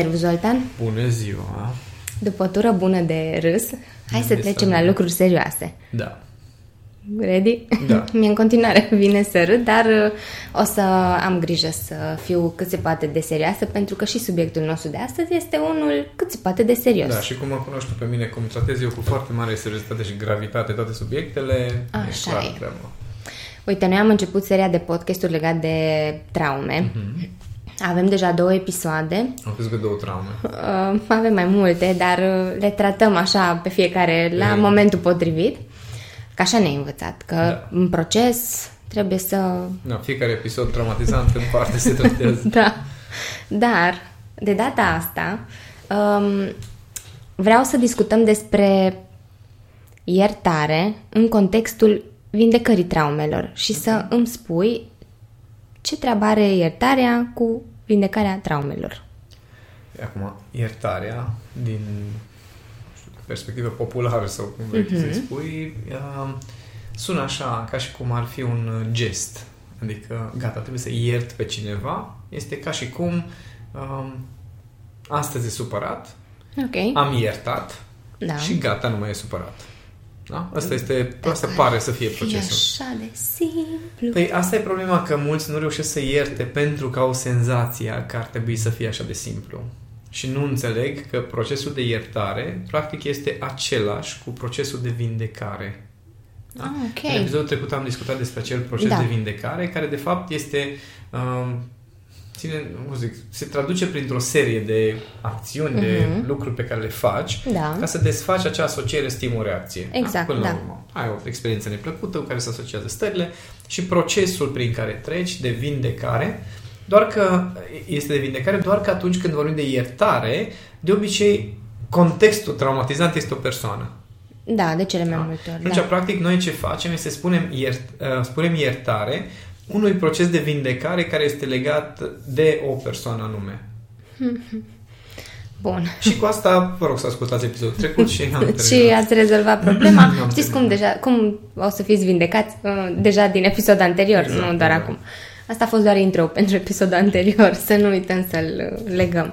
Servus, Zoltan! Bună ziua! După tură bună de râs, hai să trecem la lucruri serioase. Da. Ready? Da. Mie în continuare vine să râd, dar o să am grijă să fiu cât se poate de serioasă, pentru că și subiectul nostru de astăzi este unul cât se poate de serios. Da, și cum mă cunoști tu pe mine, cum tratez eu cu foarte mare seriozitate și gravitate toate subiectele, așa e clar treaba. Uite, noi am început seria de podcast-uri legate de traume. Mm-hmm. Avem deja 2 episoade. Am crezut că 2 traume. Avem mai multe, dar le tratăm așa pe fiecare la momentul potrivit. Că așa ne-ai învățat, că în proces trebuie să... Da, fiecare episod traumatizant în parte se tratează. Da. Dar, de data asta, vreau să discutăm despre iertare în contextul vindecării traumelor și să îmi spui ce treabă are iertarea cu vindecarea traumelor. Acum, iertarea din... perspectivă populară sau cum vrei să-i spui, sună așa ca și cum ar fi un gest. Adică, gata, trebuie să iert pe cineva. Este ca și cum astăzi e supărat, am iertat și gata, nu mai e supărat. Da? Asta pare să fie procesul. Așa de simplu. Păi asta e problema, că mulți nu reușesc să ierte pentru că au senzația că ar trebui să fie așa de simplu. Și nu înțeleg că procesul de iertare practic este același cu procesul de vindecare. Da? Okay. În episodul trecut am discutat despre acel proces de vindecare, care de fapt este se traduce printr-o serie de acțiuni, de lucruri pe care le faci ca să desfaci acea asociere stimul-reacție. Exact, până la urmă. Ai o experiență neplăcută cu care se asociază stările și procesul prin care treci de vindecare. Doar că este de vindecare, doar că atunci când vorbim de iertare, de obicei, contextul traumatizant este o persoană. Da, de cele mai multe ori. Deci, practic, noi ce facem este spunem iertare unui proces de vindecare care este legat de o persoană anume. Bun. Și cu asta, vă rog să ascultați episodul trecut și ați rezolvat problema. Știți cum o să fiți vindecați deja din episodul anterior, nu doar acum. Asta a fost doar intro pentru episodul anterior, să nu uităm să-l legăm.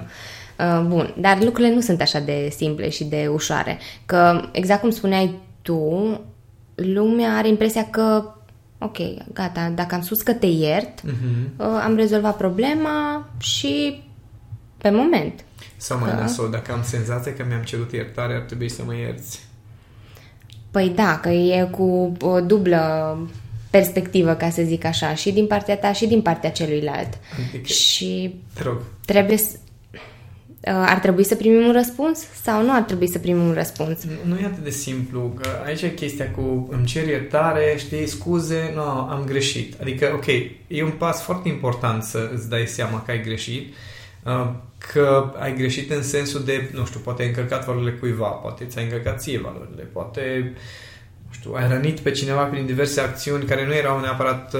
Bun, dar lucrurile nu sunt așa de simple și de ușoare. Că, exact cum spuneai tu, lumea are impresia că, ok, gata, dacă am spus că te iert, am rezolvat problema și pe moment. Sau mai nasol, dacă am senzația că mi-am cerut iertare, ar trebui să mă ierți. Păi da, că e cu o dublă... perspectivă, ca să zic așa, și din partea ta și din partea celuilalt. Adică, și ar trebui să primim un răspuns sau nu ar trebui să primim un răspuns? Nu e atât de simplu, că aici e chestia cu îmi cer iertare, știi, scuze, nu, am greșit. Adică, ok, e un pas foarte important să îți dai seama că ai greșit, că ai greșit în sensul de, nu știu, poate ai încălcat valorile cuiva, poate ți-ai încălcat ție valorile, poate... ai rănit pe cineva prin diverse acțiuni care nu erau neapărat,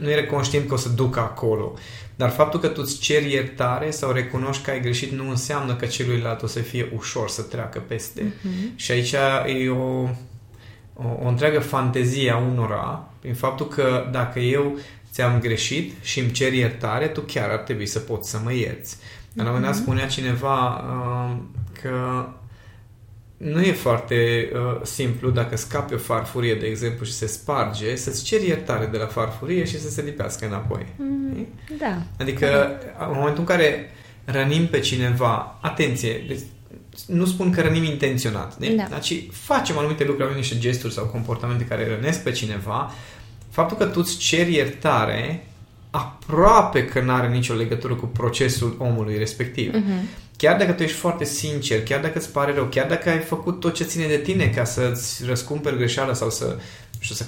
nu era conștient că o să ducă acolo. Dar faptul că tu îți ceri iertare sau recunoști că ai greșit nu înseamnă că celuilalt o să fie ușor să treacă peste. Și aici e o întreagă fantezie a unora prin faptul că dacă eu ți-am greșit și îmi ceri iertare, tu chiar ar trebui să poți să mă ierți. Dar la un moment dat spunea cineva că nu e foarte simplu dacă scapi o farfurie, de exemplu, și se sparge, să-ți ceri iertare de la farfurie și să se lipească înapoi. Da. Adică, în momentul în care rănim pe cineva, atenție, deci nu spun că rănim intenționat, dar ci facem anumite lucruri, avem niște gesturi sau comportamente care rănesc pe cineva, faptul că tu îți ceri iertare aproape că n-are nicio legătură cu procesul omului respectiv. Chiar dacă tu ești foarte sincer, chiar dacă îți pare rău, chiar dacă ai făcut tot ce ține de tine ca să-ți răscumperi greșeala sau să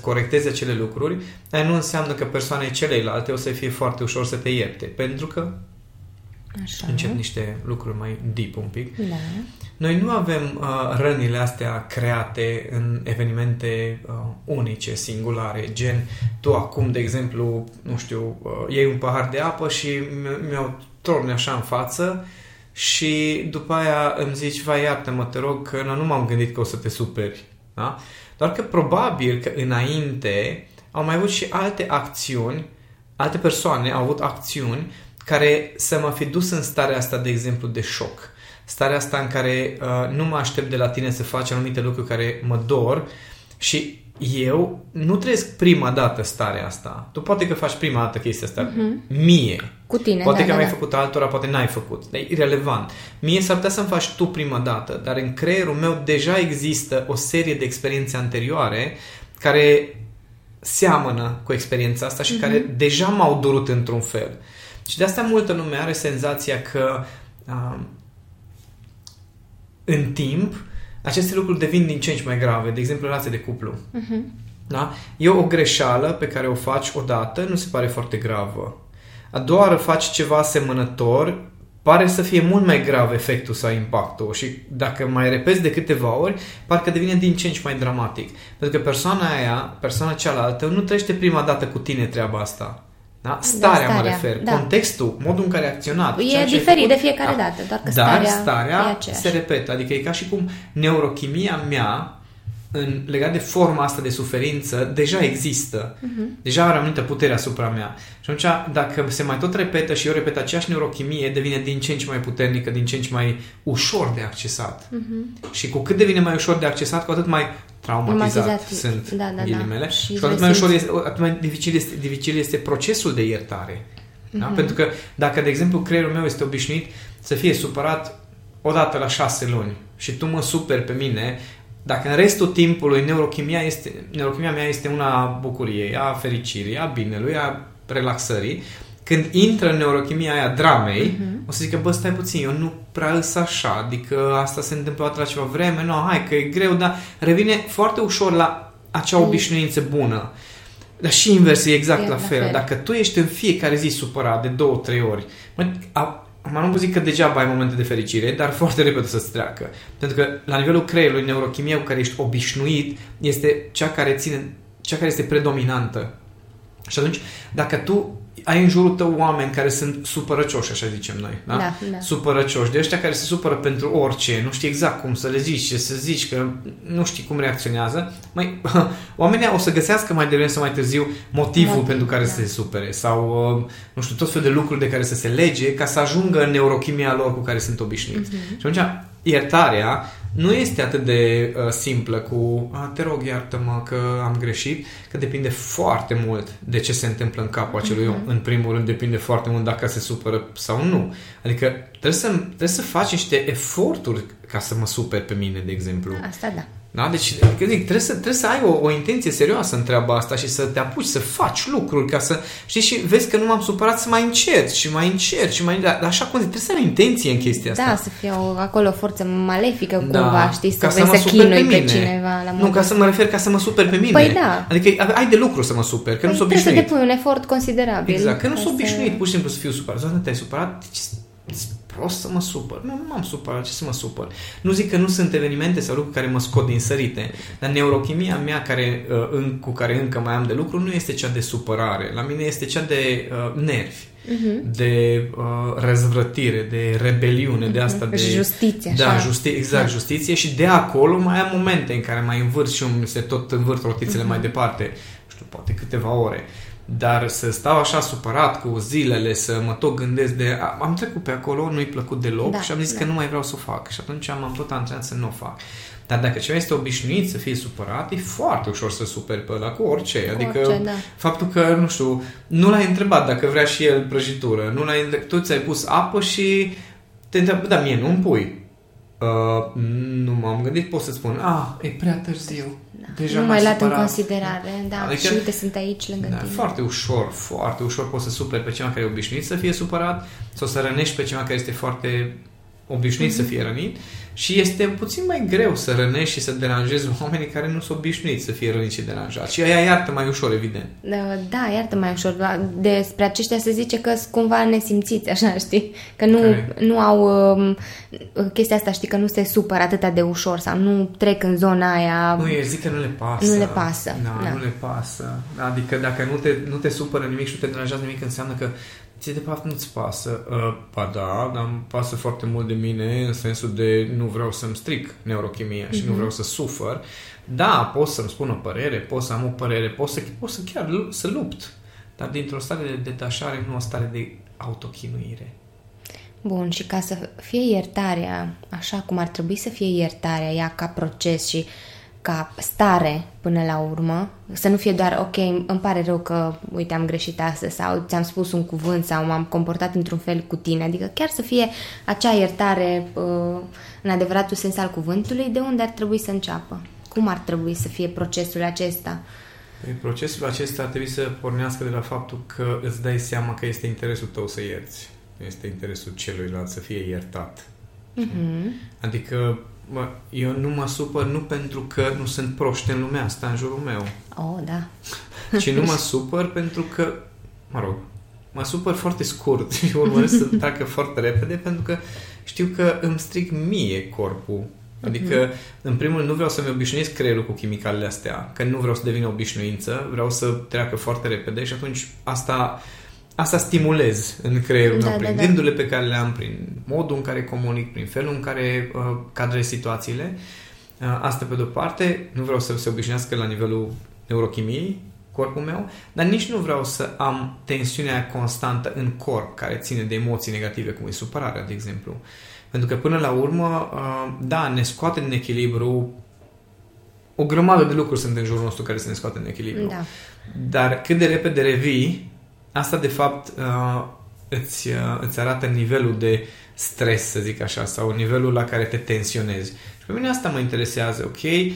corectezi acele lucruri, nu înseamnă că persoanei celeilalte o să fie foarte ușor să te ierte, pentru că încep niște lucruri mai deep un pic. Da. Noi nu avem rănile astea create în evenimente unice, singulare, gen tu acum, de exemplu, nu știu, iei un pahar de apă și mi-o torni așa în față și după aia îmi zici, vai, iartă-mă, te rog, că nu m-am gândit că o să te superi. Da? Doar că probabil că înainte au mai avut și alte acțiuni, alte persoane au avut acțiuni care să mă fi dus în starea asta, de exemplu, de șoc. Starea asta în care nu mă aștept de la tine să faci anumite lucruri care mă dor și eu nu trăiesc prima dată starea asta. Tu poate că faci prima dată chestia asta mie. Cu tine. Poate că ai făcut altora, poate n-ai făcut. Dar e irelevant. Mie s-ar putea să-mi faci tu prima dată, dar în creierul meu deja există o serie de experiențe anterioare care seamănă cu experiența asta și care deja m-au durut într-un fel. Și de asta multă lume are senzația că în timp aceste lucruri devin din ce în ce mai grave. De exemplu, relația de cuplu. Da? E o greșeală pe care o faci odată, nu se pare foarte gravă. A doua oară faci ceva asemănător, pare să fie mult mai grav efectul sau impactul și dacă mai repezi de câteva ori, parcă devine din ce în ce mai dramatic. Pentru că persoana cealaltă, nu trăiește prima dată cu tine treaba asta. Da? Starea, mă refer. Da. Contextul, modul în care a acționat. E diferit de fiecare dată, doar că starea se repetă. Adică e ca și cum neurochimia mea legat de forma asta de suferință deja există. Deja are anumită putere asupra mea. Și atunci, dacă se mai tot repetă și eu repet aceeași neurochimie, devine din ce în ce mai puternică, din ce în ce mai ușor de accesat. Și cu cât devine mai ușor de accesat, cu atât mai traumatizat sunt ghilimele. Și cu atât mai ușor este, atât mai dificil este procesul de iertare. Da? Pentru că dacă, de exemplu, creierul meu este obișnuit să fie supărat odată la 6 luni și tu mă superi pe mine, dacă în restul timpului neurochimia mea este una a bucuriei, a fericirii, a binelui, a relaxării, când intră în neurochimia aia dramei, o să zică, bă, stai puțin, eu nu prea îs așa, adică asta se întâmplă la ceva vreme, hai că e greu, dar revine foarte ușor la acea obișnuință bună. Dar și invers e exact la fel. Dacă tu ești în fiecare zi supărat de 2-3 ori, nu zic că degeaba ai momente de fericire, dar foarte repede să-ți treacă. Pentru că la nivelul creierului, neurochimia cu care ești obișnuit este cea care este predominantă. Și atunci, dacă tu ai în jurul tău oameni care sunt supărăcioși, așa zicem noi, da? Da. Supărăcioși, de ăștia care se supără pentru orice, nu știi exact cum să le zici, ce să zici, că nu știi cum reacționează, oamenii o să găsească mai devreme sau mai târziu motivul pentru care să se supere sau, nu știu, tot fel de lucruri de care să se lege ca să ajungă în neurochimia lor cu care sunt obișnuiți. Și atunci, iertarea nu este atât de simplă cu te rog, iartă-mă că am greșit, că depinde foarte mult de ce se întâmplă în capul acelui om. În primul rând depinde foarte mult dacă se supără sau nu. Adică trebuie să faci niște eforturi ca să mă superi pe mine, de exemplu. Asta da. Da? Deci, trebuie să ai o intenție serioasă în treaba asta și să te apuci să faci lucruri ca să... Știi, și vezi că nu m-am supărat, să mai încerci și mai încerci și mai... Dar așa cum zic, trebuie să ai intenție în chestia asta. Da, să fie acolo o forță malefică cumva, știi, să chinui pe cineva. Nu, ca să mă refer, ca să mă superi pe mine. Păi da. Adică ai de lucru să mă superi, că nu sunt obișnuit. Trebuie să depui un efort considerabil. Exact, că nu sunt obișnuit, pur și simplu, să fiu supărat. Doamne, te-ai supărat? Prost să mă supăr. Nu m-am supărat, ce să mă supăr? Nu zic că nu sunt evenimente sau lucruri care mă scot din sărite, dar neurochimia mea cu care încă mai am de lucru nu este cea de supărare. La mine este cea de nervi, de răzvrătire, de rebeliune, de asta de... Justiție. Da, justiție și de acolo mai am momente în care mai învârt și se tot învârt rotițele mai departe. Nu știu, poate câteva ore. Dar să stau așa supărat cu zilele, să mă tot gândesc de... Am trecut pe acolo, nu-i plăcut deloc și am zis că nu mai vreau să o fac. Și atunci am tot antrenat să nu o fac. Dar dacă ceva este obișnuit să fie supărat, e foarte ușor să superi pe ăla cu orice. Adică faptul că, nu știu, nu l-ai întrebat dacă vrea și el prăjitură. Tu ți-ai pus apă și te întreabă, da, mie nu-mi pui. Nu m-am gândit, pot să spun, e prea târziu. Deja nu mai luat în considerare, adică, și uite, sunt aici lângă tine. Foarte ușor poți să superi pe cineva care e obișnuit să fie supărat sau să rănești pe cineva care este foarte obișnuit să fie rănit și este puțin mai greu să rănești și să deranjezi oamenii care nu sunt obișnuiți să fie răniți și deranjați. Și aia iartă mai ușor, evident. Da, iartă mai ușor. Despre aceștia se zice că sunt cumva nesimțiți, așa, știi? Că nu au chestia asta, știi, că nu se supără atâta de ușor sau nu trec în zona aia. Nu, eu zic că nu le pasă. Nu le pasă. Adică dacă nu te supără nimic și nu te deranjează nimic, înseamnă că ție de fapt nu-ți pasă. Dar îmi pasă foarte mult de mine în sensul de nu vreau să-mi stric neurochimia și nu vreau să sufăr. Da, pot să-mi spun o părere, pot să am o părere, pot să chiar să lupt. Dar dintr-o stare de detașare, nu o stare de autochinuire. Bun, și ca să fie iertarea așa cum ar trebui să fie iertarea, ea ca proces și ca stare până la urmă, să nu fie doar, ok, îmi pare rău că, uite, am greșit astăzi sau ți-am spus un cuvânt sau m-am comportat într-un fel cu tine, adică chiar să fie acea iertare în adevăratul sens al cuvântului, de unde ar trebui să înceapă? Cum ar trebui să fie procesul acesta? Procesul acesta ar trebui să pornească de la faptul că îți dai seama că este interesul tău să ierți, este interesul celuilalt să fie iertat. Mm-hmm. Adică eu nu mă supăr nu pentru că nu sunt proști în lumea asta, în jurul meu. Oh, da. Ci nu mă supăr pentru că, mă rog, mă supăr foarte scurt și urmăresc să tacă foarte repede pentru că știu că îmi stric mie corpul. Adică, în primul rând, nu vreau să-mi obișnuiesc creierul cu chimicalele astea, că nu vreau să devină obișnuință, vreau să treacă foarte repede și atunci asta stimulez în creierul meu, prin gândurile pe care le am, prin modul în care comunic, prin felul în care cadrez situațiile. Asta pe de-o parte, nu vreau să se obișnuiască la nivelul neurochimiei, corpul meu, dar nici nu vreau să am tensiunea constantă în corp care ține de emoții negative, cum e supărarea, de exemplu. Pentru că până la urmă, da, ne scoate în echilibru, o grămadă de lucruri sunt în jurul nostru care se ne scoate în echilibru. Da. Dar cât de repede revii, asta de fapt îți arată nivelul de stres, să zic așa, sau nivelul la care te tensionezi. Și pe mine asta mă interesează, ok?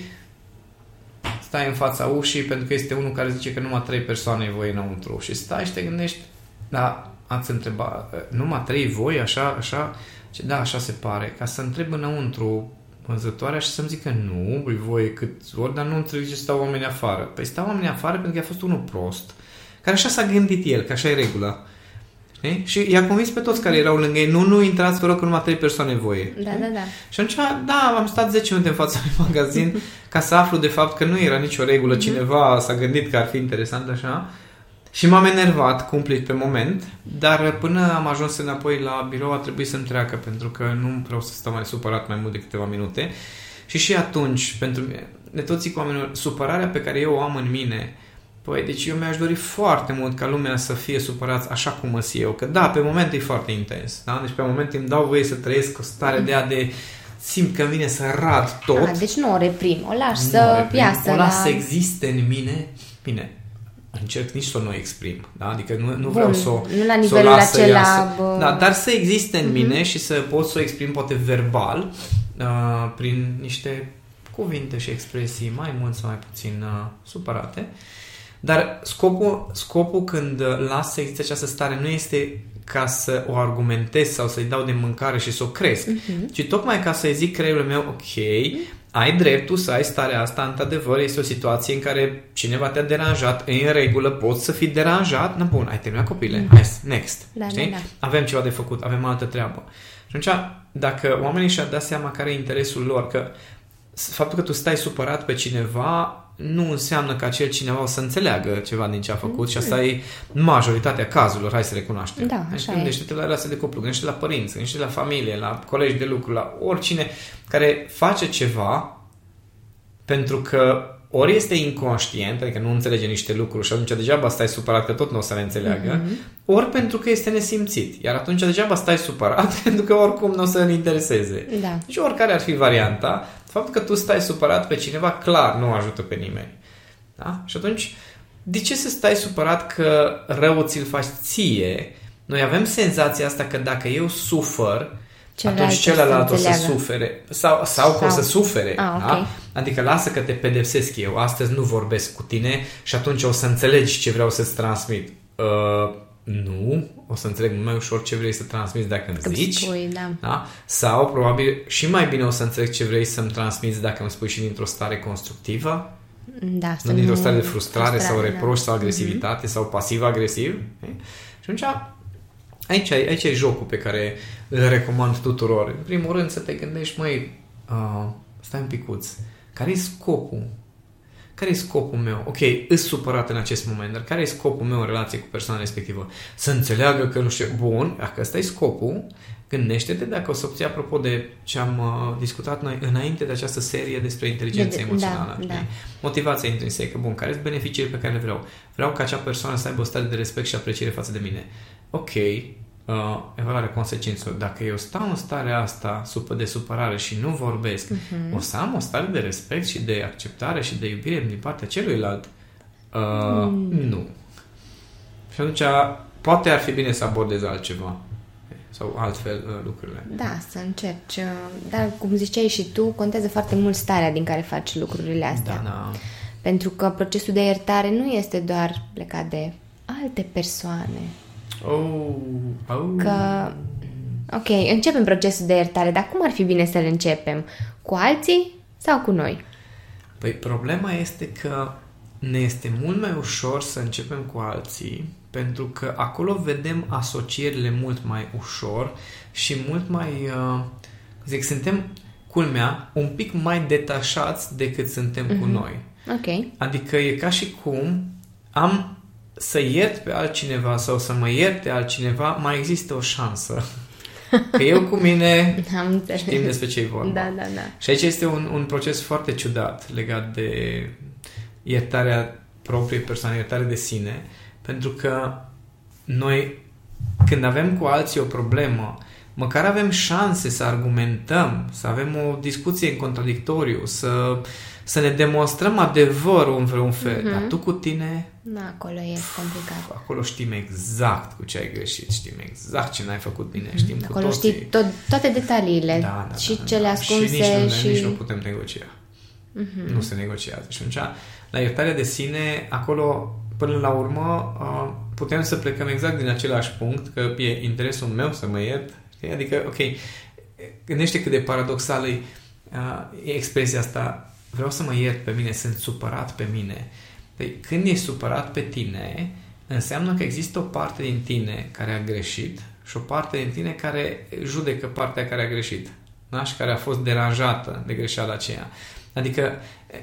Stai în fața ușii pentru că este unul care zice că numai 3 persoane e voie înăuntru și stai și te gândești, da, ați întrebat, numai 3 voi, așa... Da, așa se pare. Ca să întreb înăuntru vânzătoarea și să-mi zică nu, voi voie cât ori, dar nu înțeleg ce stau oamenii afară. Păi stau oamenii afară pentru că a fost unul prost, care așa s-a gândit el, că așa e regula. Știi? Și i-a convins pe toți care erau lângă ei, nu intrați, vă rog, că numai 3 persoane voie. Da. Și atunci, da, am stat 10 minute în fața unui magazin ca să aflu de fapt că nu era nicio regulă, cineva s-a gândit că ar fi interesant așa. Și m-am enervat cumplit pe moment, dar până am ajuns înapoi la birou a trebuit să-mi treacă, pentru că nu vreau să stau mai supărat mai mult de câteva minute. Și atunci, pentru mine, de toții cu oamenii, supărarea pe care eu o am în mine, păi, deci eu mi-aș dori foarte mult ca lumea să fie supărați așa cum mă simt eu, că da, pe moment e foarte intens, da? Deci pe moment îmi dau voie să trăiesc o stare de simt că vine să rad tot. Deci nu o reprim, o lași să piasă. O las să existe în mine. Bine, încerc nici să nu o exprim, da? Adică nu vreau să o las să iasă. Da, dar să existe în mine și să pot să o exprim poate verbal, prin niște cuvinte și expresii mai mult sau mai puțin supărate. Dar scopul când las să existe această stare nu este ca să o argumentez sau să-i dau de mâncare și să o cresc, ci tocmai ca să-i zic creierul meu, ok, ai dreptul să ai starea asta, într-adevăr este o situație în care cineva te-a deranjat, e în regulă, poți să fii deranjat, na bun, ai terminat, copile, hai, next, știi? Avem ceva de făcut, avem altă treabă. Și atunci, dacă oamenii și-ar da seama care e interesul lor, că faptul că tu stai supărat pe cineva nu înseamnă că acel cineva o să înțeleagă ceva din ce a făcut și asta e majoritatea cazurilor, hai să recunoaștem. Da, așa e. Gândește-te la relații de cuplu, gândește-te la părinți, gândește-te la familie, la colegi de lucru, la oricine care face ceva pentru că ori este inconștient, adică nu înțelege niște lucruri și atunci degeaba stai supărat că tot nu o să le înțeleagă, ori pentru că este nesimțit. Iar atunci degeaba stai supărat pentru că oricum nu o să îl intereseze. Da. Deci oricare ar fi varianta, faptul că tu stai supărat pe cineva, clar, nu ajută pe nimeni. Da? Și atunci, de ce să stai supărat că rău ți-l faci ție? Noi avem senzația asta că dacă eu sufăr, atunci celălalt o să sufere. Sau că o să sufere. Ah, okay. Da? Adică lasă că te pedepsesc eu. Astăzi nu vorbesc cu tine și atunci o să înțelegi ce vreau să-ți transmit. Nu, o să înțeleg mai ușor ce vrei să transmiți dacă îmi zici. Spui, da. Da? Sau, probabil, și mai bine o să înțeleg ce vrei să-mi transmiți dacă îmi spui și dintr-o stare constructivă. Da, nu dintr-o stare de frustrare sau reproș, da, sau agresivitate, sau pasiv-agresiv. Și atunci, aici e jocul pe care îl recomand tuturor. În primul rând, să te gândești, măi, stai un picuț, care e scopul? Care e scopul meu? Ok, îs supărat în acest moment, dar care e scopul meu în relație cu persoana respectivă? Să înțeleagă că nu știu... Bun, dacă ăsta e scopul, gândește-te dacă o să obții, apropo de ce am discutat noi înainte de această serie despre inteligență emoțională. Da, da. Motivația intrinsecă. Bun, care sunt beneficiile pe care le vreau? Vreau ca acea persoană să aibă o stare de respect și apreciere față de mine. Ok, evaluarea consecințelor. Dacă eu stau în starea asta de supărare și nu vorbesc, o să am o stare de respect și de acceptare și de iubire din partea celuilalt? Nu. Și atunci poate ar fi bine să abordez altceva sau altfel lucrurile. Da, să încerci. Dar cum ziceai și tu, contează foarte mult starea din care faci lucrurile astea. Da. Pentru că procesul de iertare nu este doar plecat de alte persoane. Că, ok, începem procesul de iertare, dar cum ar fi bine să-l începem? Cu alții sau cu noi? Păi problema este că ne este mult mai ușor să începem cu alții, pentru că acolo vedem asocierile mult mai ușor și mult mai, suntem, culmea, un pic mai detașați decât suntem cu noi. Okay. Adică e ca și cum am să iert pe altcineva sau să mă ierte altcineva, mai există o șansă. Că eu cu mine știm despre ce e vorba. Da. Și aici este un proces foarte ciudat legat de iertarea propriei persoane, iertarea de sine, pentru că noi, când avem cu alții o problemă, măcar avem șanse să argumentăm, să avem o discuție în contradictoriu, să ne demonstrăm adevărul în vreun fel. Dar tu cu tine... acolo e complicat. Acolo știm exact cu ce ai greșit, știm exact ce n-ai făcut bine, știm cu toții. Acolo știi toate detaliile și cele ascunse. Și nici nu putem negocia. Nu se negociază. Și atunci, la iertarea de sine, acolo, până la urmă, putem să plecăm exact din același punct, că e interesul meu să mă iert. Adică, ok, gândește cât de paradoxală e expresia asta: vreau să mă iert pe mine, sunt supărat pe mine. Păi când ești supărat pe tine, înseamnă că există o parte din tine care a greșit și o parte din tine care judecă partea care a greșit, da? Și care a fost deranjată de greșeala aceea. Adică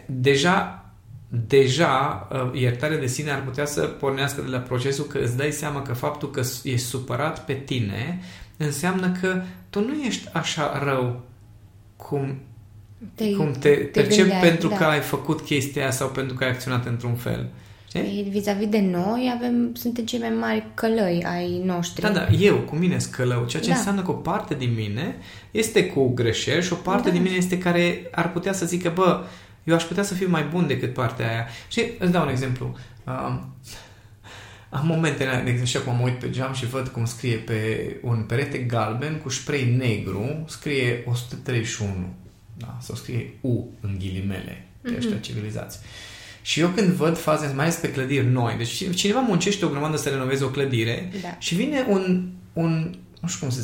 deja iertarea de sine ar putea să pornească de la procesul că îți dai seama că faptul că ești supărat pe tine înseamnă că tu nu ești așa rău cum te percepi pentru că ai făcut chestia aia sau pentru că ai acționat într-un fel. Știi? Vis-a-vis de noi suntem cei mai mari călăi ai noștri. Da, eu cu mine sunt călău, ceea ce înseamnă că o parte din mine este cu greșeli și o parte din mine este care ar putea să zică, eu aș putea să fiu mai bun decât partea aia. Și îți dau un exemplu. Am momentele, de exemplu, și acum mă uit pe geam și văd cum scrie pe un perete galben cu spray negru, scrie 131. Sau scrie U în ghilimele pe ăștia civilizați. Și eu când văd faze, mai ales pe clădiri noi, deci cineva muncește o grămadă să renoveze o clădire și vine un nu știu cum să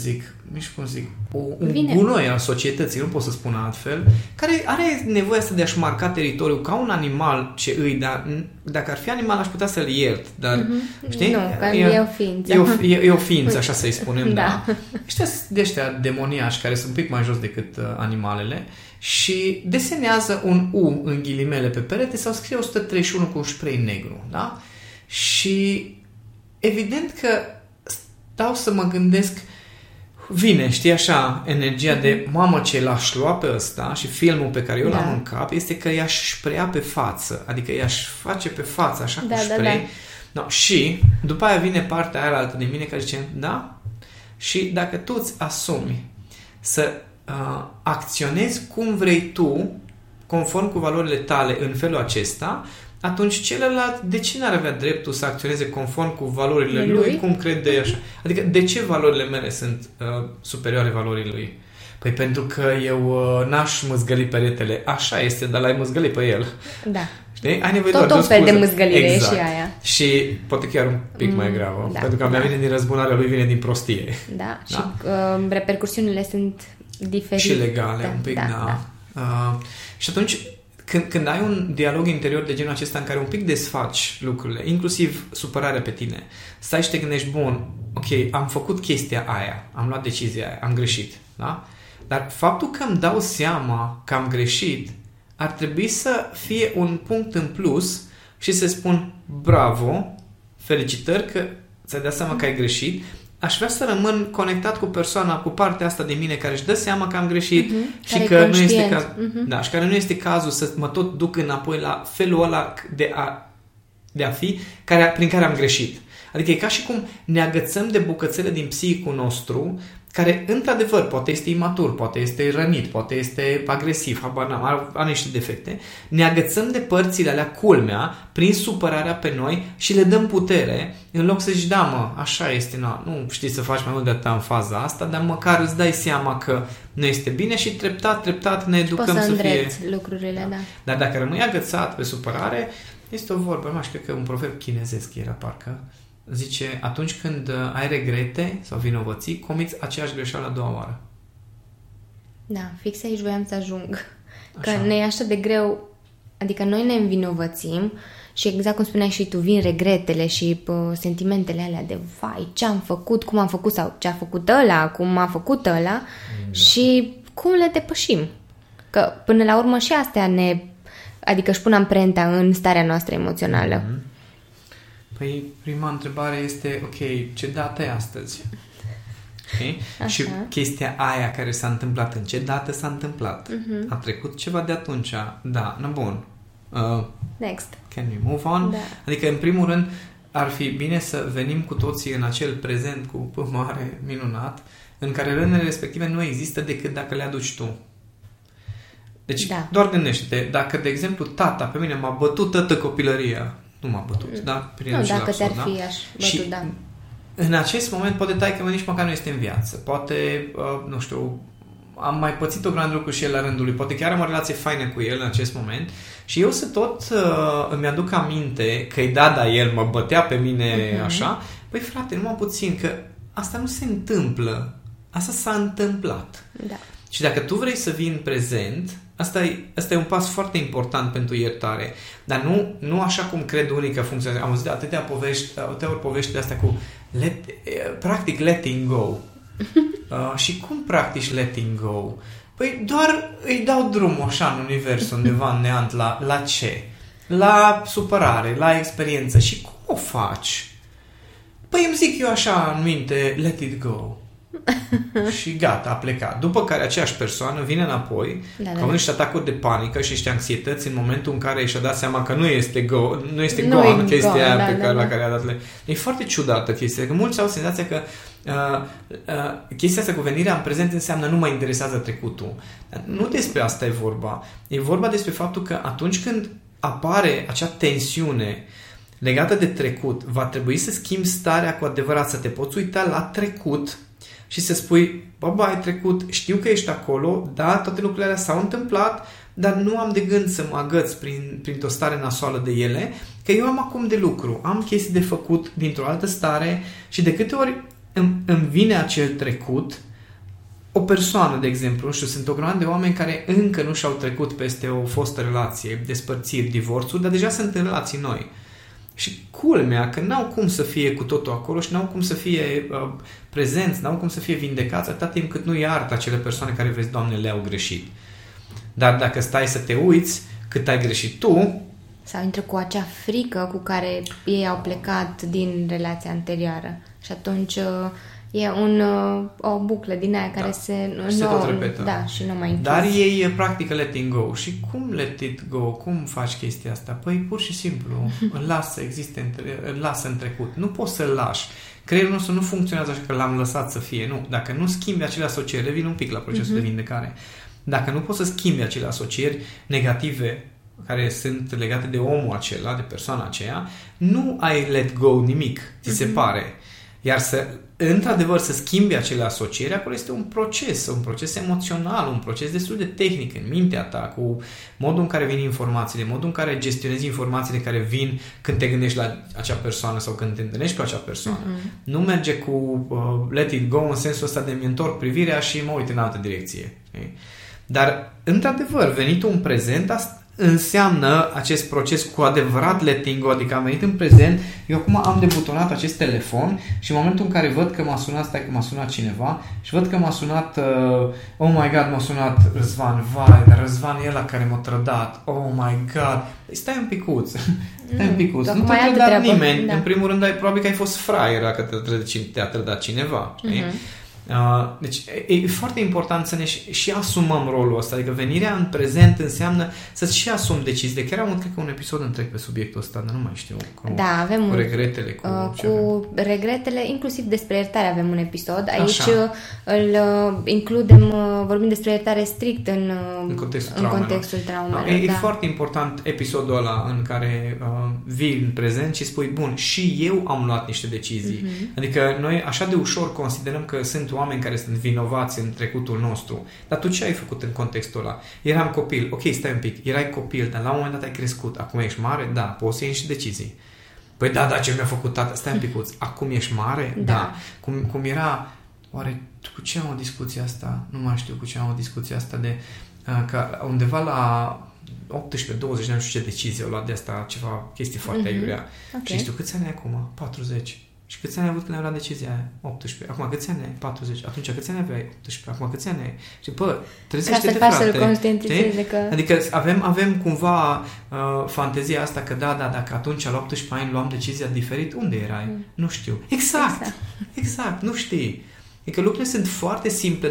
zic, un gunoi al societății, nu pot să spun altfel, care are nevoie să de-aș marca teritoriul ca un animal ce îi, dar dacă ar fi animal aș putea să-l iert, dar știi? Nu, că e o ființă. E o ființă, așa să-i spunem, da. Ăștia sunt de-aștia demoniași, care sunt un pic mai jos decât animalele, și desenează un U în ghilimele pe perete sau scrie 131 cu un spray negru, da? Și evident că stau să mă gândesc, vine, știi, așa, energia de mamă, ce l-aș lua pe ăsta, și filmul pe care eu l-am în cap este că i-aș sprea pe față, adică i-aș face pe față așa cu spray. No, și după aia vine partea aia altă din mine care zice, și dacă tu îți asumi să acționezi cum vrei tu, conform cu valorile tale în felul acesta, atunci celălalt, de ce n-ar avea dreptul să acționeze conform cu valorile lui, cum crede așa? Adică, de ce valorile mele sunt superioare valorii lui? Păi pentru că eu n-aș măzgăli peretele. Așa este, dar l-ai măzgălit pe el. Da. Știi? Ai nevoie tot un fel de măzgălire și aia. Și poate chiar un pic mai gravă. Pentru că mea vine din răzbunarea lui, vine din prostie. Da. Și repercursiunile sunt diferite. Și legale, un pic, și atunci... Când ai un dialog interior de genul acesta în care un pic desfaci lucrurile, inclusiv supărarea pe tine, stai și te gândești, ok, am făcut chestia aia, am luat decizia aia, am greșit, da? Dar faptul că îmi dau seama că am greșit ar trebui să fie un punct în plus și să spun, bravo, felicitări că ți-ai dat seama că ai greșit. Aș vrea să rămân conectat cu persoana, cu partea asta de mine care își dă seama că am greșit și că nu este cazul, și care nu este cazul să mă tot duc înapoi la felul ăla de a de a fi prin care am greșit. Adică e ca și cum ne agățăm de bucățele din psihicul nostru care, într-adevăr, poate este imatur, poate este rănit, poate este agresiv, are niște defecte. Ne agățăm de părțile alea, culmea, prin supărarea pe noi și le dăm putere în loc să zici, da, mă, așa este, nu știi să faci mai mult de atâta în faza asta, dar măcar îți dai seama că nu este bine și treptat ne educăm să îndrepți lucrurile, da. Dar dacă rămâi agățat pe supărare, este o vorbă, cred că un proverb chinezesc era parcă, zice, atunci când ai regrete sau vinovății, comiți aceeași greșeală a doua oară. Da, fix aici voiam să ajung. Așa. Că ne e așa de greu, adică noi ne învinovățim și exact cum spuneai și tu, vin regretele și sentimentele alea de vai, ce am făcut, cum am făcut sau ce a făcut ăla, cum a făcut ăla și cum le depășim. Că până la urmă și astea adică își pun amprenta în starea noastră emoțională. Mm-hmm. Păi, prima întrebare este, ok, ce dată e astăzi? Okay? Și chestia aia care s-a întâmplat, în ce dată s-a întâmplat? Uh-huh. A trecut ceva de atunci? Da, bun. Next. Can we move on? Da. Adică, în primul rând, ar fi bine să venim cu toții în acel prezent cu P mare minunat, în care rănele respective nu există decât dacă le aduci tu. Deci, doar gândește-te, dacă, de exemplu, tata pe mine m-a bătut toată copilăria, nu m-a bătut, da? Dacă te-ar fi aș bătut, și da. În acest moment, poate taică-mă nici măcar nu este în viață. Poate, nu știu, am mai pățit o grandă lucru și el la rândul lui. Poate chiar am o relație faină cu el în acest moment. Și eu să tot îmi aduc aminte că-i el mă bătea pe mine așa. Păi frate, numai puțin, că asta nu se întâmplă. Asta s-a întâmplat. Da. Și dacă tu vrei să vii în prezent... Asta e un pas foarte important pentru iertare. Dar nu așa cum cred unii că funcționează. Am auzit atâtea povești de astea cu practic letting go. Și cum practici letting go? Păi doar îi dau drumul așa în univers, undeva în neant, la ce? La supărare, la experiență. Și cum o faci? Păi îmi zic eu așa în minte, let it go. Și gata, a plecat. După care aceeași persoană vine înapoi cu niște atacuri de panică și niște anxietăți în momentul în care și-a dat seama că nu este chestia la care a dat. E foarte ciudată chestia, că mulți au senzația că chestia asta cu venirea în prezent înseamnă nu mă interesează trecutul. Nu despre asta e vorba. E vorba despre faptul că atunci când apare acea tensiune legată de trecut, va trebui să schimbi starea cu adevărat, să te poți uita la trecut și să spui, bă, ai trecut, știu că ești acolo, da, toate lucrurile alea s-au întâmplat, dar nu am de gând să mă agăț printr-o stare nasoală de ele, că eu am acum de lucru, am chestii de făcut dintr-o altă stare și de câte ori îmi vine acel trecut, o persoană, de exemplu, sunt o grămadă de oameni care încă nu și-au trecut peste o fostă relație, despărțiri, divorțuri, dar deja sunt în relații noi. Și culmea că n-au cum să fie cu totul acolo și n-au cum să fie prezenți, n-au cum să fie vindecați atâta timp cât nu iartă acele persoane care, vezi, Doamne, le-au greșit. Dar dacă stai să te uiți cât ai greșit tu... Sau intră cu acea frică cu care ei au plecat din relația anterioară. Și atunci e o buclă din aia care se tot repetă. Da, și nu mai închis. Dar ei practică letting go. Și cum let it go? Cum faci chestia asta? Păi pur și simplu îl las să existe, îl las în trecut. Nu poți să-l lași. Creierul nostru nu funcționează așa că l-am lăsat să fie. Nu. Dacă nu schimbi acele asocieri, revin un pic la procesul de vindecare. Dacă nu poți să schimbi acele asocieri negative care sunt legate de omul acela, de persoana aceea, nu ai let go nimic, ți se pare. Iar într-adevăr, să schimbi acele asocieri, acolo este un proces emoțional, un proces destul de tehnic în mintea ta, cu modul în care vin informațiile, modul în care gestionezi informațiile care vin când te gândești la acea persoană sau când te întâlnești cu acea persoană. Nu merge cu let it go în sensul ăsta de mi-ntorc privirea și mă uit în altă direcție. Dar, într-adevăr, venitul în prezent, asta înseamnă acest proces cu adevărat letting-o, adică am venit în prezent, eu acum am debutonat acest telefon și în momentul în care văd că m-a sunat, cineva și văd că m-a sunat, oh my god, m-a sunat Răzvan, vai, dar Răzvan e ăla care m-a trădat, oh my god, stai un picuț, nu te-a trădat nimeni, în primul rând probabil că ai fost fraier dacă te-a trădat cineva, știi? Deci e foarte important să ne și asumăm rolul ăsta. Adică venirea în prezent înseamnă să-ți și asumi decizii. Chiar am cred că un episod întreg pe subiectul ăsta, dar nu mai știu. Avem regretele. Cu regretele, inclusiv despre iertare avem un episod. Aici îl includem, vorbim despre iertare strict în contextul traumelor. E foarte important episodul ăla în care vii în prezent și spui, bun, și eu am luat niște decizii. Uh-huh. Adică noi așa de ușor considerăm că sunt oameni care sunt vinovați în trecutul nostru. Dar tu ce ai făcut în contextul ăla? Eram copil. Ok, stai un pic. Erai copil, dar la un moment dat ai crescut. Acum ești mare? Da. Poți să iei niște decizii. Păi da, ce mi-a făcut tata? Stai un picuț. Acum ești mare? Da. Cum era... Oare cu ce am o discuție asta? Nu mai știu cu ce am o discuție asta de... Că undeva la 18-20 de ani, nu știu ce decizie au luat de asta, ceva chestii foarte aiurea. Okay. Și știu, câți ani ai acum? 40. Și câți ani ai avut când ai luat decizia aia? 18. Acum câți ani ai? 40. Atunci câți ani aveai? 18. Acum câți ani ai? Și bă, trezește-te, frate. Că... Adică avem cumva fantezia asta că da, dacă atunci la 18 ani luam decizia diferit, unde erai? Nu știu. Exact, nu știi. Adică lucrurile sunt foarte simple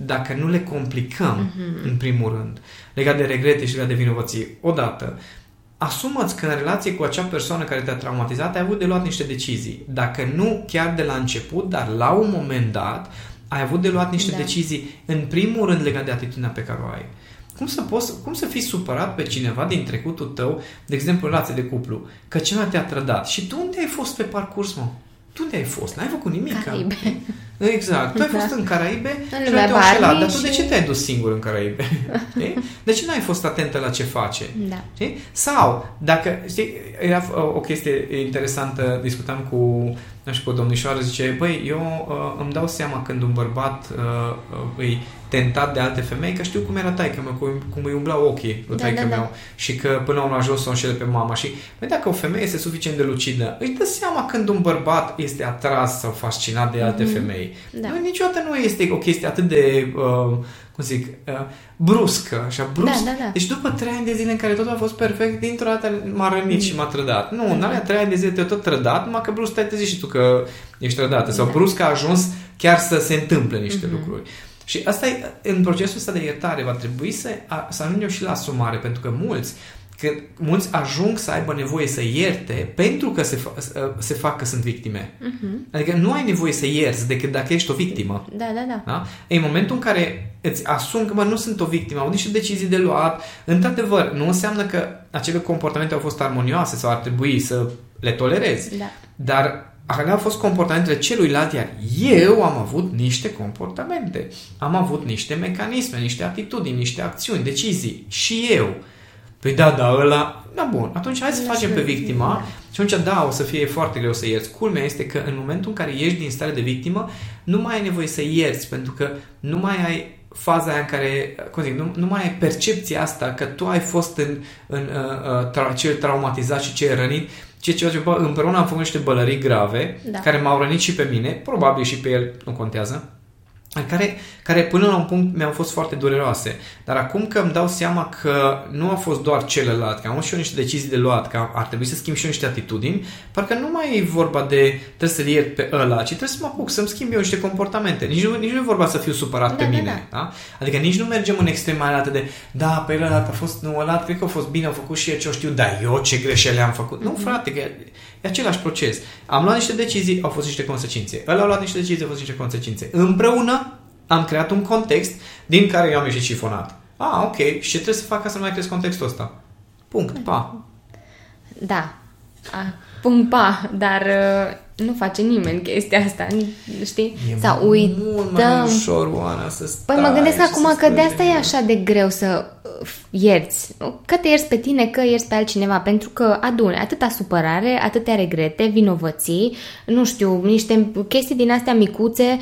dacă nu le complicăm, în primul rând. Legat de regrete și legat de vinovății. Odată, asumă-ți că în relație cu acea persoană care te-a traumatizat ai avut de luat niște decizii. Dacă nu chiar de la început, dar la un moment dat ai avut de luat niște decizii, în primul rând legat de atitudinea pe care o ai. Cum să fii supărat pe cineva din trecutul tău, de exemplu, relație de cuplu, că cineva te-a trădat și tu unde ai fost pe parcurs, mă? Tu unde ai fost? N-ai făcut nimic. Caraibe. Exact. Tu ai fost în Caraibe și nu te-ai înșelat. Dar tu de ce te-ai dus singur în Caraibe? De ce n-ai fost atentă la ce face? Da. Sau, dacă... Știi, era o chestie interesantă. Discutam cu o domnișoară, zice, băi, eu îmi dau seama când un bărbat îi tentat de alte femei, că știu cum era taică-mea, cum îi umblau ochii lui taică-meu și că până la un ajuns o înșele pe mama. Și dacă o femeie este suficient de lucidă, îi dă seama când un bărbat este atras sau fascinat de alte femei. Da. Nu, niciodată nu este o chestie atât de... bruscă, așa, brusc. Da. Deci după 3 ani de zile în care totul a fost perfect, dintr-o dată m-a rănit și m-a trădat. Nu, în alea 3 ani de zile te-a tot trădat, numai că brusc te-ai zis și tu că ești trădată. Sau brusc a ajuns chiar să se întâmple niște lucruri. Și asta e, în procesul ăsta de iertare va trebui să ajungem și la asumare, pentru că mulți ajung să aibă nevoie să ierte pentru că se fac că sunt victime. Adică nu ai nevoie să ierți decât dacă ești o victimă. Da? E momentul în care îți asumi că nu sunt o victimă, au niște decizii de luat. Într-adevăr, nu înseamnă că acele comportamente au fost armonioase sau ar trebui să le tolerezi. Da. Dar alea au fost comportamentele celuilalt, iar eu am avut niște comportamente. Am avut niște mecanisme, niște atitudini, niște acțiuni, decizii. Și eu. Păi da, ăla... Da, bun. Atunci hai să facem pe victima și atunci, o să fie foarte greu să ierți. Culmea este că în momentul în care ieși din stare de victimă, nu mai ai nevoie să ierți, pentru că nu mai ai faza aia în care, nu mai ai percepția asta că tu ai fost cel traumatizat și cel rănit, ci ceva ce împreună am făcut niște bălării grave care m-au rănit și pe mine, probabil și pe el, nu contează, care până la un punct mi-au fost foarte dureroase. Dar acum că îmi dau seama că nu a fost doar celălalt, că am avut și eu niște decizii de luat, că ar trebui să schimb și eu niște atitudini, parcă nu mai e vorba de trebuie să-l iert pe ăla, ci trebuie să mă apuc să-mi schimb eu niște comportamente. Nici nu e vorba să fiu supărat pe mine. Da? Adică nici nu mergem în extremalitate de pe ăla a fost ăla, cred că a fost bine, a făcut și el ce o știu, dar eu ce greșeli am făcut. Nu, frate, că e același proces. Am luat niște decizii, au fost niște consecințe. Ăla a luat niște decizii, au fost niște consecințe. Împreună am creat un context din care eu am ieșit șifonat. Ok. Și ce trebuie să fac ca să nu mai cresc contextul ăsta? Punct. Pa. Da. Punct. Pa. Dar nu face nimeni chestia asta. Știi? Sau uităm. Mult mai ușor, Oana, să stai. Păi mă gândesc acum că de asta e așa de greu să ierți. Că te ierți pe tine, că ierți pe altcineva. Pentru că adune atâta supărare, atâtea regrete, vinovății, nu știu, niște chestii din astea micuțe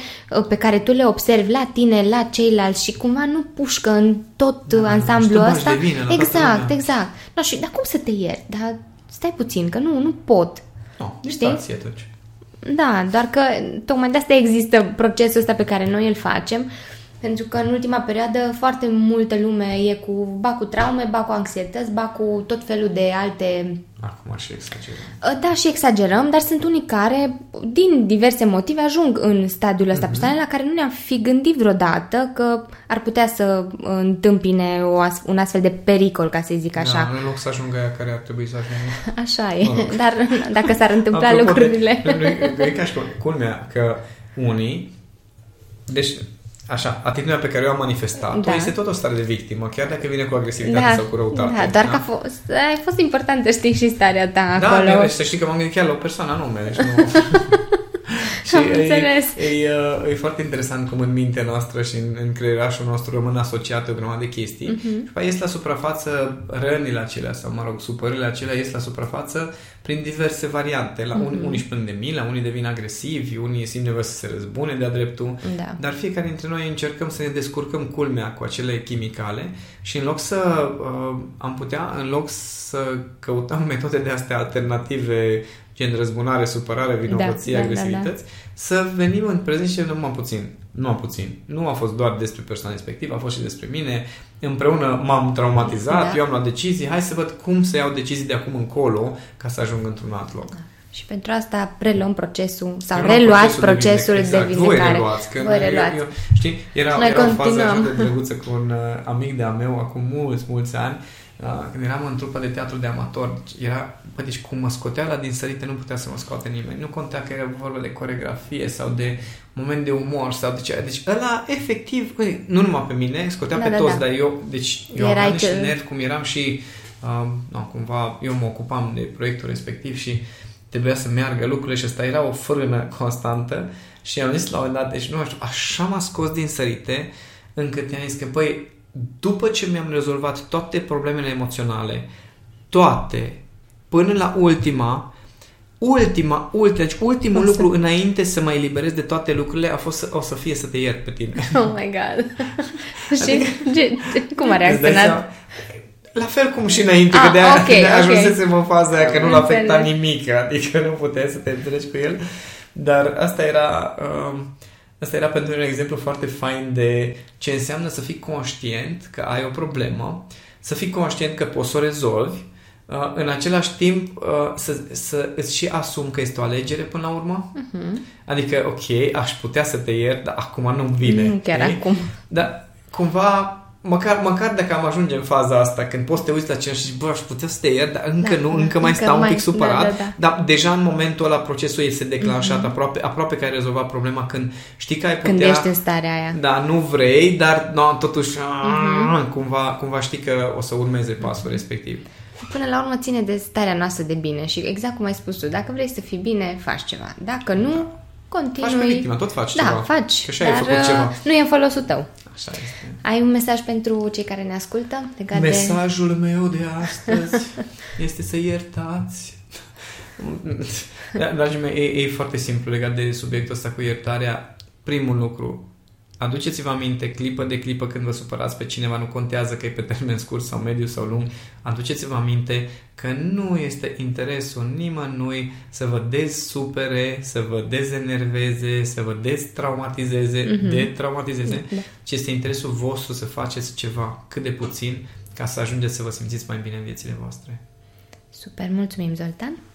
pe care tu le observi la tine, la ceilalți și cumva nu pușcă în tot ansamblul ăsta. Exact. No, și, dar cum să te ierți? Dar stai puțin, că nu pot. Distanție atunci. Da, doar că tocmai de asta există procesul ăsta pe care noi îl facem, Pentru că în ultima perioadă foarte multă lume e cu traume, cu anxietăți, cu tot felul de alte... Acum și exagerăm. Da, și exagerăm, dar sunt unii care, din diverse motive, ajung în stadiul ăsta personal la care nu ne-am fi gândit vreodată că ar putea să întâmpine un astfel de pericol, ca să zic așa. Da, în loc să ajungă aia care ar trebui să ajungă. Așa e, dar dacă s-ar întâmpla apropo, lucrurile... E ca și culmea că unii... Deci... Așa, atitudinea pe care eu am manifestat-o este tot o stare de victimă, chiar dacă vine cu agresivitate sau cu răutate. Da, doar că a fost important să știi și starea ta acolo. Da, să știi că m-am gândit chiar la o persoană anume. Deci nu... și e foarte interesant cum în mintea noastră și în creierașul nostru rămân asociate o grămadă de chestii. Și apoi ies la suprafață rănile acelea sau, mă rog, supărările acelea ies la suprafață prin diverse variante. La unii își plâng de milă, unii devin agresivi, unii simt nevoie să se răzbune de-a dreptul. Da. Dar fiecare dintre noi încercăm să ne descurcăm culmea cu acele chimicale și în loc să să căutăm metode de astea alternative gen răzbunare, supărare, vinovăție, agresivități, să venim în prezent și nu am puțin. Nu a fost doar despre persoana respectivă, a fost și despre mine. Împreună m-am traumatizat, eu am luat decizii, hai să văd cum să iau decizii de acum încolo ca să ajung într-un alt loc. Da. Și pentru asta preluăm procesul sau reluați procesul de vindecare. Voi reluați. Știi, era o fază așa de drăguță cu un amic de-a meu acum mulți ani. Când eram în trupă de teatru de amator, deci cum mă scotea la din sărite, nu putea să mă scoate nimeni. Nu conta că era vorba de coreografie sau de moment de umor sau de ce. Deci ăla efectiv, nu numai pe mine, scotea pe toți, dar eu, deci eu aveam niște nervi cum eram și cumva eu mă ocupam de proiectul respectiv și trebuia să meargă lucrurile și asta era o frână constantă și am zis la un moment dat, deci nu știu, așa m-a scos din sărite încât i-am zis că, păi, după ce mi-am rezolvat toate problemele emoționale, toate, până la ultimul lucru înainte să mă eliberez de toate lucrurile a fost să te iert pe tine. Oh my God! Adică, și cum a reacționat? La fel cum și înainte, că de-aia ajunsesem în faza aia, că nu l-afecta nimic, adică nu puteai să te înțelegi cu el, dar asta era pentru un exemplu foarte fain de ce înseamnă să fii conștient că ai o problemă, să fii conștient că poți să o rezolvi, în același timp să îți și asumi că este o alegere până la urmă. Adică, ok, aș putea să te iert, dar acum nu-mi vine. Chiar acum. Dar cumva... Măcar dacă am ajunge în faza asta, când poți să te uiți la cineva și zici, bă, aș putea să te iert, dar încă stau un pic supărat, dar deja în momentul ăla procesul este declanșat, aproape că ai rezolvat problema când știi că ai putea... Când ești în starea aia. Da, nu vrei, dar totuși cumva știi că o să urmeze pasul respectiv. Până la urmă ține de starea noastră de bine și exact cum ai spus tu, dacă vrei să fii bine, faci ceva. Dacă nu, continui... Faci pe victima, tot faci ceva. Da, faci, dar nu e în folosul tău. Așa este. Ai un mesaj pentru cei care ne ascultă? Mesajul meu de astăzi este să iertați. Dragii mei, e foarte simplu legat de subiectul ăsta cu iertarea. Primul lucru, aduceți-vă aminte clipă de clipă când vă supărați pe cineva, nu contează că e pe termen scurt sau mediu sau lung, aduceți-vă aminte că nu este interesul nimănui să vă dezsupere, să vă dezenerveze, să vă detraumatizeze, ci este interesul vostru să faceți ceva cât de puțin ca să ajungeți să vă simțiți mai bine în viețile voastre. Super, mulțumim, Zoltan!